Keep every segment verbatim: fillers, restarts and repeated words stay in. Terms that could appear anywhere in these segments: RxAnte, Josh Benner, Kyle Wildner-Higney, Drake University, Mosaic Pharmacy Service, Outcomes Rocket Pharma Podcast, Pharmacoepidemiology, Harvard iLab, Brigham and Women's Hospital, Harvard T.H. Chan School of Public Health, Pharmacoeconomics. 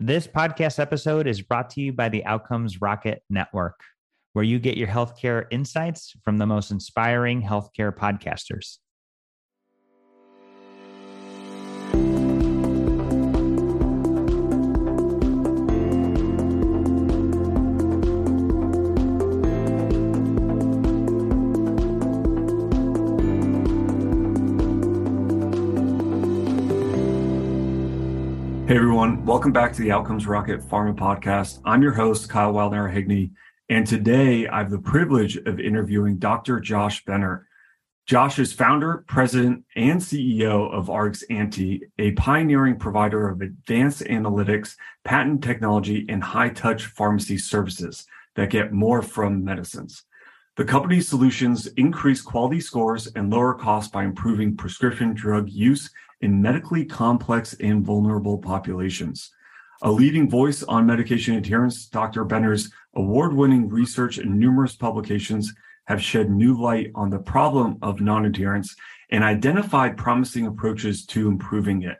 This podcast episode is brought to you by the Outcomes Rocket Network, where you get your healthcare insights from the most inspiring healthcare podcasters. Hey everyone, welcome back to the Outcomes Rocket Pharma Podcast. I'm your host, Kyle Wildner-Higney, and today I have the privilege of interviewing Doctor Josh Benner. Josh is founder, president, and C E O of RxAnte, a pioneering provider of advanced analytics, patent technology, and high-touch pharmacy services that get more from medicines. The company's solutions increase quality scores and lower costs by improving prescription drug use in medically complex and vulnerable populations. A leading voice on medication adherence, Doctor Benner's award-winning research and numerous publications have shed new light on the problem of non-adherence and identified promising approaches to improving it.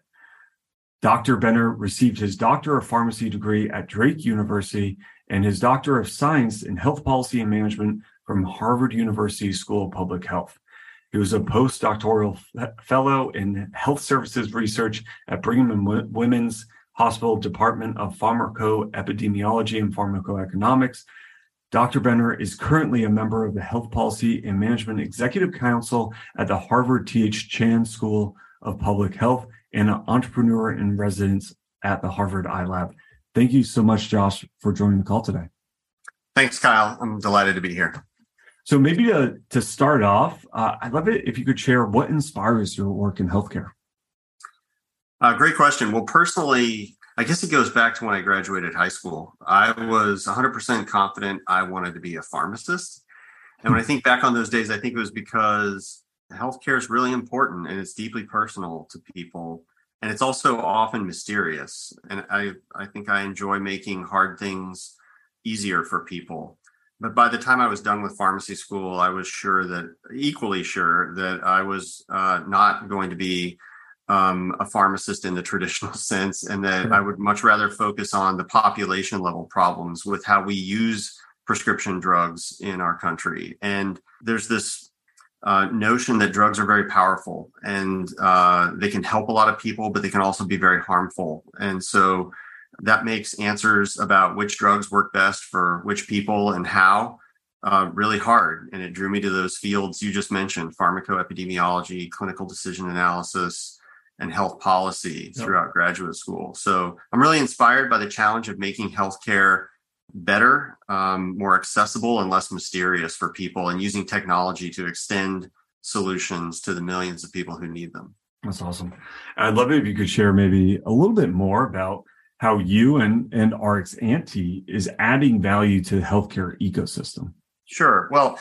Doctor Benner received his Doctor of Pharmacy degree at Drake University and his Doctor of Science in Health Policy and Management from Harvard University School of Public Health. He was a postdoctoral fellow in health services research at Brigham and Women's Hospital Department of Pharmacoepidemiology and Pharmacoeconomics. Doctor Benner is currently a member of the Health Policy and Management Executive Council at the Harvard T H Chan School of Public Health and an entrepreneur in residence at the Harvard iLab. Thank you so much, Josh, for joining the call today. Thanks, Kyle. I'm delighted to be here. So maybe to, to start off, uh, I'd love it if you could share what inspires your work in healthcare. Uh, great question. Well, personally, I guess it goes back to when I graduated high school. I was one hundred percent confident I wanted to be a pharmacist. And when I think back on those days, I think it was because healthcare is really important and it's deeply personal to people. And it's also often mysterious. And I, I think I enjoy making hard things easier for people. But by the time I was done with pharmacy school, I was sure that, equally sure, that I was uh, not going to be um, a pharmacist in the traditional sense, and that I would much rather focus on the population level problems with how we use prescription drugs in our country. And there's this uh, notion that drugs are very powerful, and uh, they can help a lot of people, but they can also be very harmful. And so that makes answers about which drugs work best for which people and how uh, really hard. And it drew me to those fields you just mentioned, pharmacoepidemiology, clinical decision analysis, and health policy throughout yep. graduate school. So I'm really inspired by the challenge of making healthcare better, um, more accessible, and less mysterious for people, and using technology to extend solutions to the millions of people who need them. That's awesome. I'd love it if you could share maybe a little bit more about how you and, and RxAnte is adding value to the healthcare ecosystem. Sure. Well,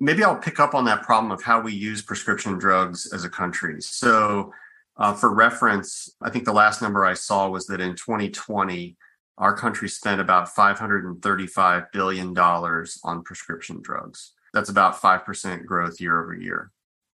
maybe I'll pick up on that problem of how we use prescription drugs as a country. So uh, for reference, I think the last number I saw was that in twenty twenty, our country spent about five hundred thirty-five billion dollars on prescription drugs. That's about five percent growth year over year.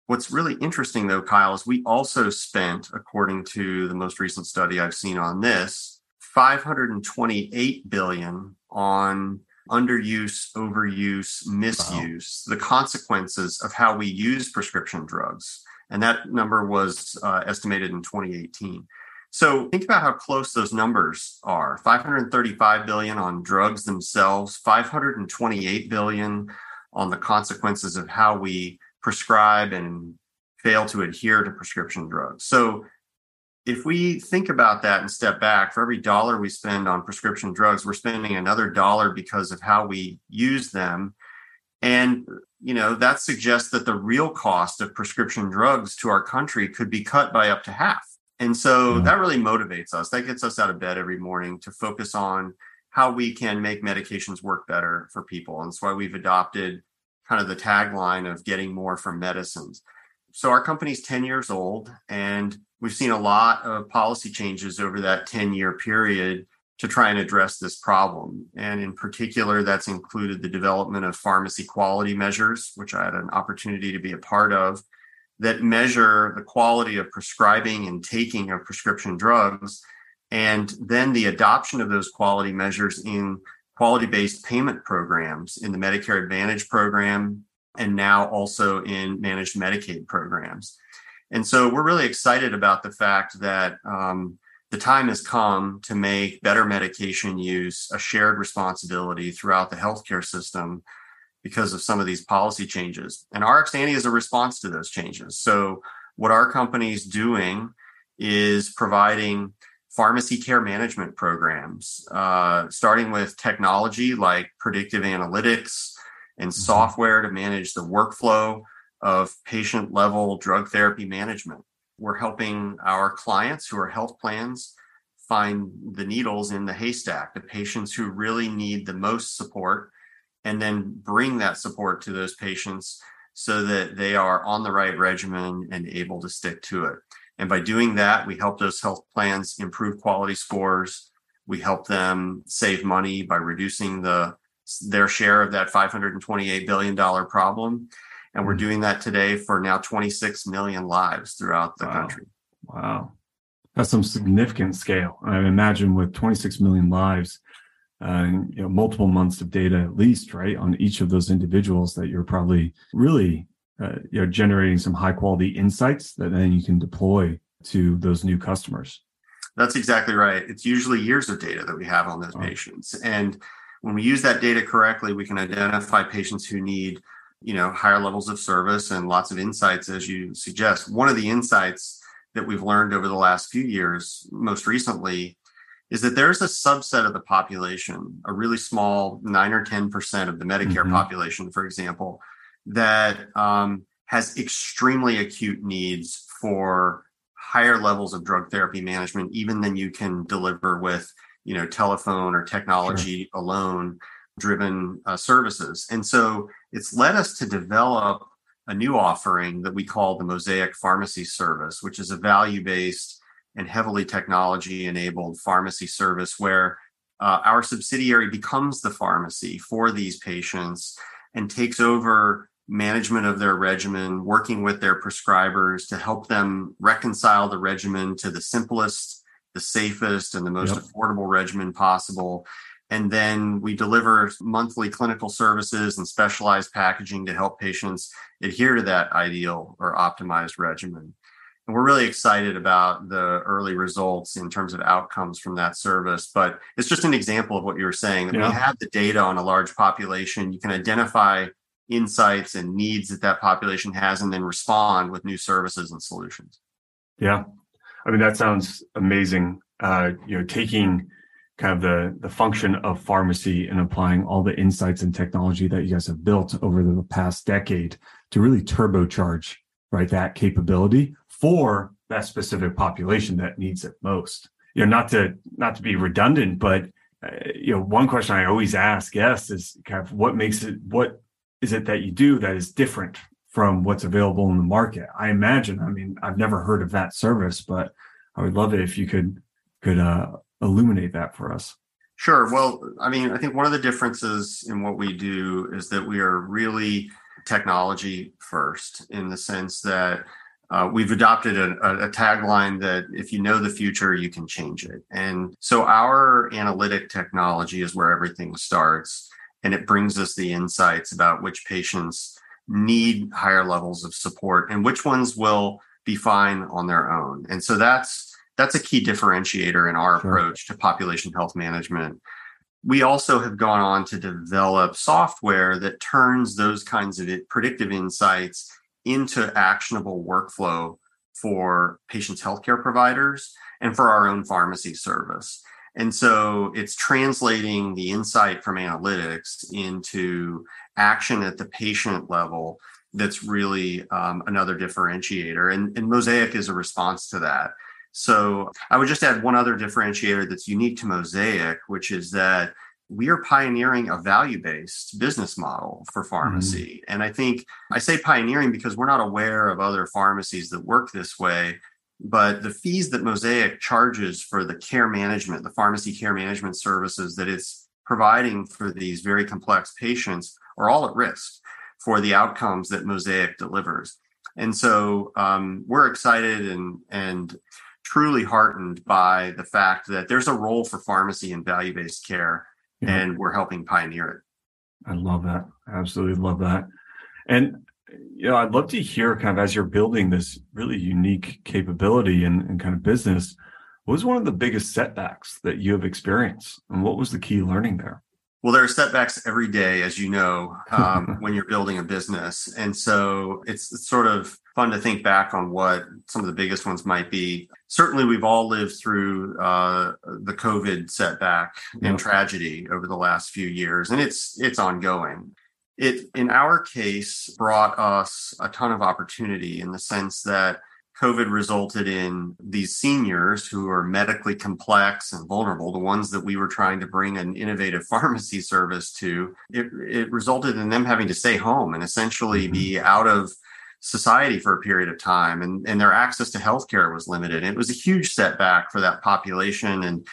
What's really interesting, though, Kyle, is we also spent, according to the most recent study I've seen on this, five hundred twenty-eight billion dollars on underuse, overuse, misuse, wow. the consequences of how we use prescription drugs. And that number was uh, estimated in twenty eighteen. So think about how close those numbers are. five hundred thirty-five billion dollars on drugs themselves, five hundred twenty-eight billion dollars on the consequences of how we prescribe and fail to adhere to prescription drugs. So if we think about that and step back, for every dollar we spend on prescription drugs, we're spending another dollar because of how we use them. And, you know, that suggests that the real cost of prescription drugs to our country could be cut by up to half. And so that really motivates us. That gets us out of bed every morning to focus on how we can make medications work better for people. And that's why we've adopted kind of the tagline of getting more from medicines. So our company's ten years old, and we've seen a lot of policy changes over that ten-year period to try and address this problem. And in particular, that's included the development of pharmacy quality measures, which I had an opportunity to be a part of, that measure the quality of prescribing and taking of prescription drugs and then the adoption of those quality measures in quality-based payment programs in the Medicare Advantage program, and now also in managed Medicaid programs. And so we're really excited about the fact that um, the time has come to make better medication use a shared responsibility throughout the healthcare system because of some of these policy changes. And RxAnte is a response to those changes. So what our company's doing is providing pharmacy care management programs, uh, starting with technology like predictive analytics and software to manage the workflow of patient-level drug therapy management. We're helping our clients who are health plans find the needles in the haystack, the patients who really need the most support, and then bring that support to those patients so that they are on the right regimen and able to stick to it. And by doing that, we help those health plans improve quality scores. We help them save money by reducing the their share of that five hundred twenty-eight billion dollars problem. And we're doing that today for now twenty-six million lives throughout the wow. country. Wow. That's some significant scale. I imagine with twenty-six million lives uh, and you know, multiple months of data at least, right, on each of those individuals that you're probably really uh, you know, generating some high quality insights that then you can deploy to those new customers. That's exactly right. It's usually years of data that we have on those oh. patients. And when we use that data correctly, we can identify patients who need, you know, higher levels of service and lots of insights, as you suggest. One of the insights that we've learned over the last few years, most recently, is that there's a subset of the population, a really small nine or ten percent of the Medicare mm-hmm. population, for example, that um, has extremely acute needs for higher levels of drug therapy management, even than you can deliver with you know, telephone or technology sure. alone driven uh, services. And so it's led us to develop a new offering that we call the Mosaic Pharmacy Service, which is a value-based and heavily technology-enabled pharmacy service where uh, our subsidiary becomes the pharmacy for these patients and takes over management of their regimen, working with their prescribers to help them reconcile the regimen to the simplest, the safest, and the most yep. affordable regimen possible. And then we deliver monthly clinical services and specialized packaging to help patients adhere to that ideal or optimized regimen. And we're really excited about the early results in terms of outcomes from that service. But it's just an example of what you were saying, that yeah. we have the data on a large population. You can identify insights and needs that that population has and then respond with new services and solutions. Yeah. I mean, that sounds amazing, uh, you know, taking kind of the, the function of pharmacy and applying all the insights and technology that you guys have built over the past decade to really turbocharge, right, that capability for that specific population that needs it most. You know, not to not to be redundant, but, uh, you know, one question I always ask guests is kind of what makes it, what is it that you do that is different from what's available in the market? I imagine, I mean, I've never heard of that service, but I would love it if you could could uh, illuminate that for us. Sure. Well, I mean, I think one of the differences in what we do is that we are really technology first, in the sense that uh, we've adopted a, a tagline that if you know the future, you can change it. And so our analytic technology is where everything starts, and it brings us the insights about which patients need higher levels of support and which ones will be fine on their own. And so that's that's a key differentiator in our sure. approach to population health management. We also have gone on to develop software that turns those kinds of predictive insights into actionable workflow for patients' healthcare providers and for our own pharmacy service. And so it's translating the insight from analytics into action at the patient level. That's really um, another differentiator. And, and Mosaic is a response to that. So I would just add one other differentiator that's unique to Mosaic, which is that we are pioneering a value-based business model for pharmacy. Mm-hmm. And I think I say pioneering because we're not aware of other pharmacies that work this way. But the fees that Mosaic charges for the care management, the pharmacy care management services that it's providing for these very complex patients, are all at risk for the outcomes that Mosaic delivers. And so um, we're excited and and truly heartened by the fact that there's a role for pharmacy in value-based care, yeah. and we're helping pioneer it. I love that. Absolutely love that. And you know, I'd love to hear kind of as you're building this really unique capability and, and kind of business, what was one of the biggest setbacks that you have experienced, and what was the key learning there? Well, there are setbacks every day, as you know, um, when you're building a business. And so it's, it's sort of fun to think back on what some of the biggest ones might be. Certainly, we've all lived through uh, the COVID setback yeah. and tragedy over the last few years, and it's it's ongoing. It, in our case, brought us a ton of opportunity in the sense that COVID resulted in these seniors who are medically complex and vulnerable, the ones that we were trying to bring an innovative pharmacy service to. It, it resulted in them having to stay home and essentially be out of society for a period of time, and, and their access to healthcare was limited. It was a huge setback for that population, and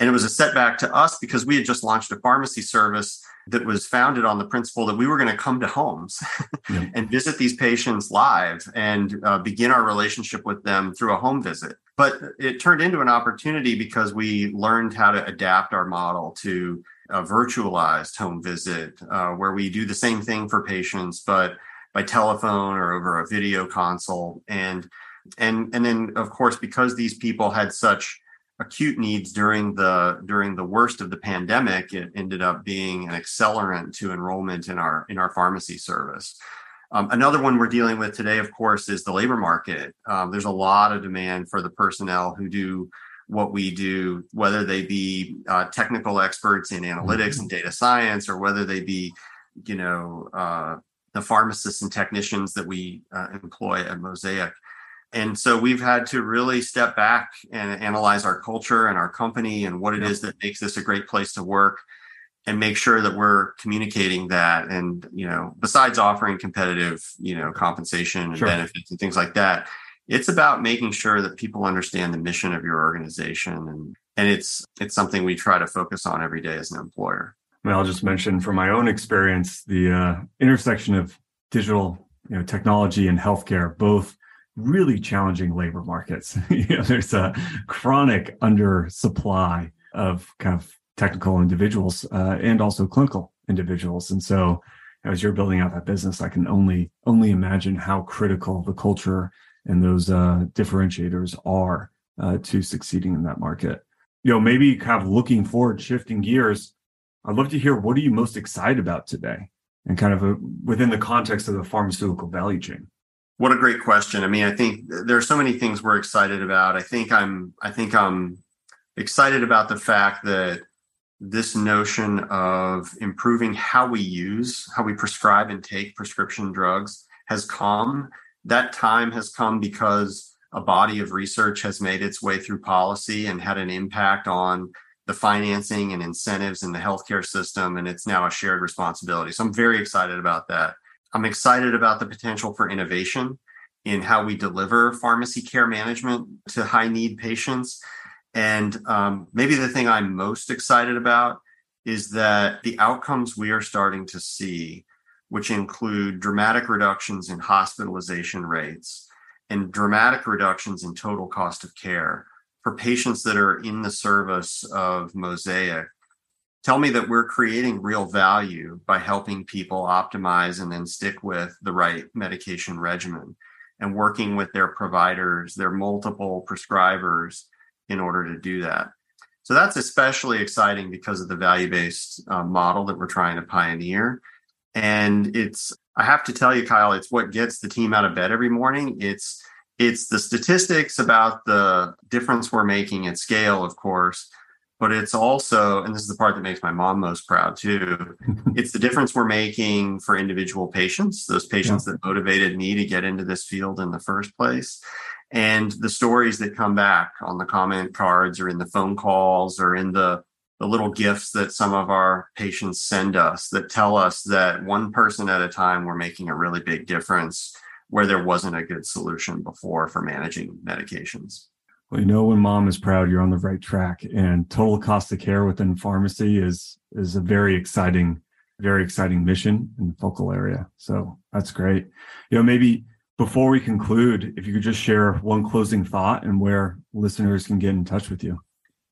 and it was a setback to us because we had just launched a pharmacy service that was founded on the principle that we were going to come to homes yeah. and visit these patients live and uh, begin our relationship with them through a home visit. But it turned into an opportunity because we learned how to adapt our model to a virtualized home visit uh, where we do the same thing for patients, but by telephone or over a video console. And, and, and then, of course, because these people had such acute needs during the during the worst of the pandemic, it ended up being an accelerant to enrollment in our in our pharmacy service. Um, another one we're dealing with today, of course, is the labor market. Um, there's a lot of demand for the personnel who do what we do, whether they be uh, technical experts in analytics mm-hmm. and data science, or whether they be, you know, uh, the pharmacists and technicians that we uh, employ at Mosaic. And so we've had to really step back and analyze our culture and our company and what it yeah. is that makes this a great place to work, and make sure that we're communicating that. And, you know, besides offering competitive, you know, compensation and sure. benefits and things like that, it's about making sure that people understand the mission of your organization. And, and it's it's something we try to focus on every day as an employer. I mean, I'll just mention from my own experience, the uh, intersection of digital, you know, technology and healthcare, both really challenging labor markets. You know, there's a chronic undersupply of kind of technical individuals uh, and also clinical individuals. And so as you're building out that business, I can only only imagine how critical the culture and those uh, differentiators are uh, to succeeding in that market. You know, maybe kind of looking forward, shifting gears, I'd love to hear, what are you most excited about today, and kind of a, within the context of the pharmaceutical value chain? What a great question. I mean, I think there are so many things we're excited about. I think I'm I think I'm excited about the fact that this notion of improving how we use, how we prescribe and take prescription drugs has come. That time has come because a body of research has made its way through policy and had an impact on the financing and incentives in the healthcare system, and it's now a shared responsibility. So I'm very excited about that. I'm excited about the potential for innovation in how we deliver pharmacy care management to high-need patients. And um, maybe the thing I'm most excited about is that the outcomes we are starting to see, which include dramatic reductions in hospitalization rates and dramatic reductions in total cost of care for patients that are in the service of Mosaic, tell me that we're creating real value by helping people optimize and then stick with the right medication regimen and working with their providers, their multiple prescribers, in order to do that. So that's especially exciting because of the value-based uh, model that we're trying to pioneer. And it's, I have to tell you, Kyle, it's what gets the team out of bed every morning. It's, it's the statistics about the difference we're making at scale, of course, but it's also, and this is the part that makes my mom most proud too, it's the difference we're making for individual patients, those patients yeah. that motivated me to get into this field in the first place. And the stories that come back on the comment cards or in the phone calls or in the, the little gifts that some of our patients send us that tell us that one person at a time, we're making a really big difference where there wasn't a good solution before for managing medications. Well, you know, when mom is proud, you're on the right track. And total cost of care within pharmacy is is a very exciting, very exciting mission in the focal area. So that's great. You know, maybe Before we conclude, if you could just share one closing thought and where listeners can get in touch with you.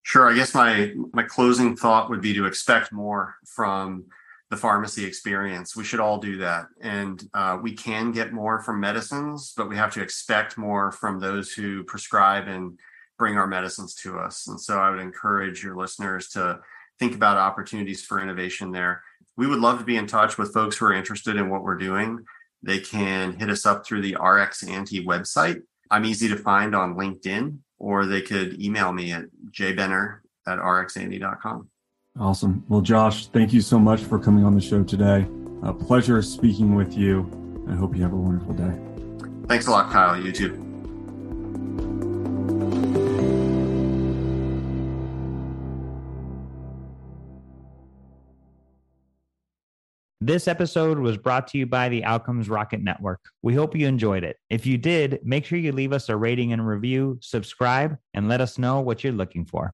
Sure. I guess my, my closing thought would be to expect more from the pharmacy experience. We should all do that. And uh, we can get more from medicines, but we have to expect more from those who prescribe and bring our medicines to us. And so I would encourage your listeners to think about opportunities for innovation there. We would love to be in touch with folks who are interested in what we're doing. They can hit us up through the RxAnte website. I'm easy to find on LinkedIn, or they could email me at j benner at r x ante dot com. Awesome. Well, Josh, thank you so much for coming on the show today. A pleasure speaking with you. I hope you have a wonderful day. Thanks a lot, Kyle. You too. This episode was brought to you by the Outcomes Rocket Network. We hope you enjoyed it. If you did, make sure you leave us a rating and review, subscribe, and let us know what you're looking for.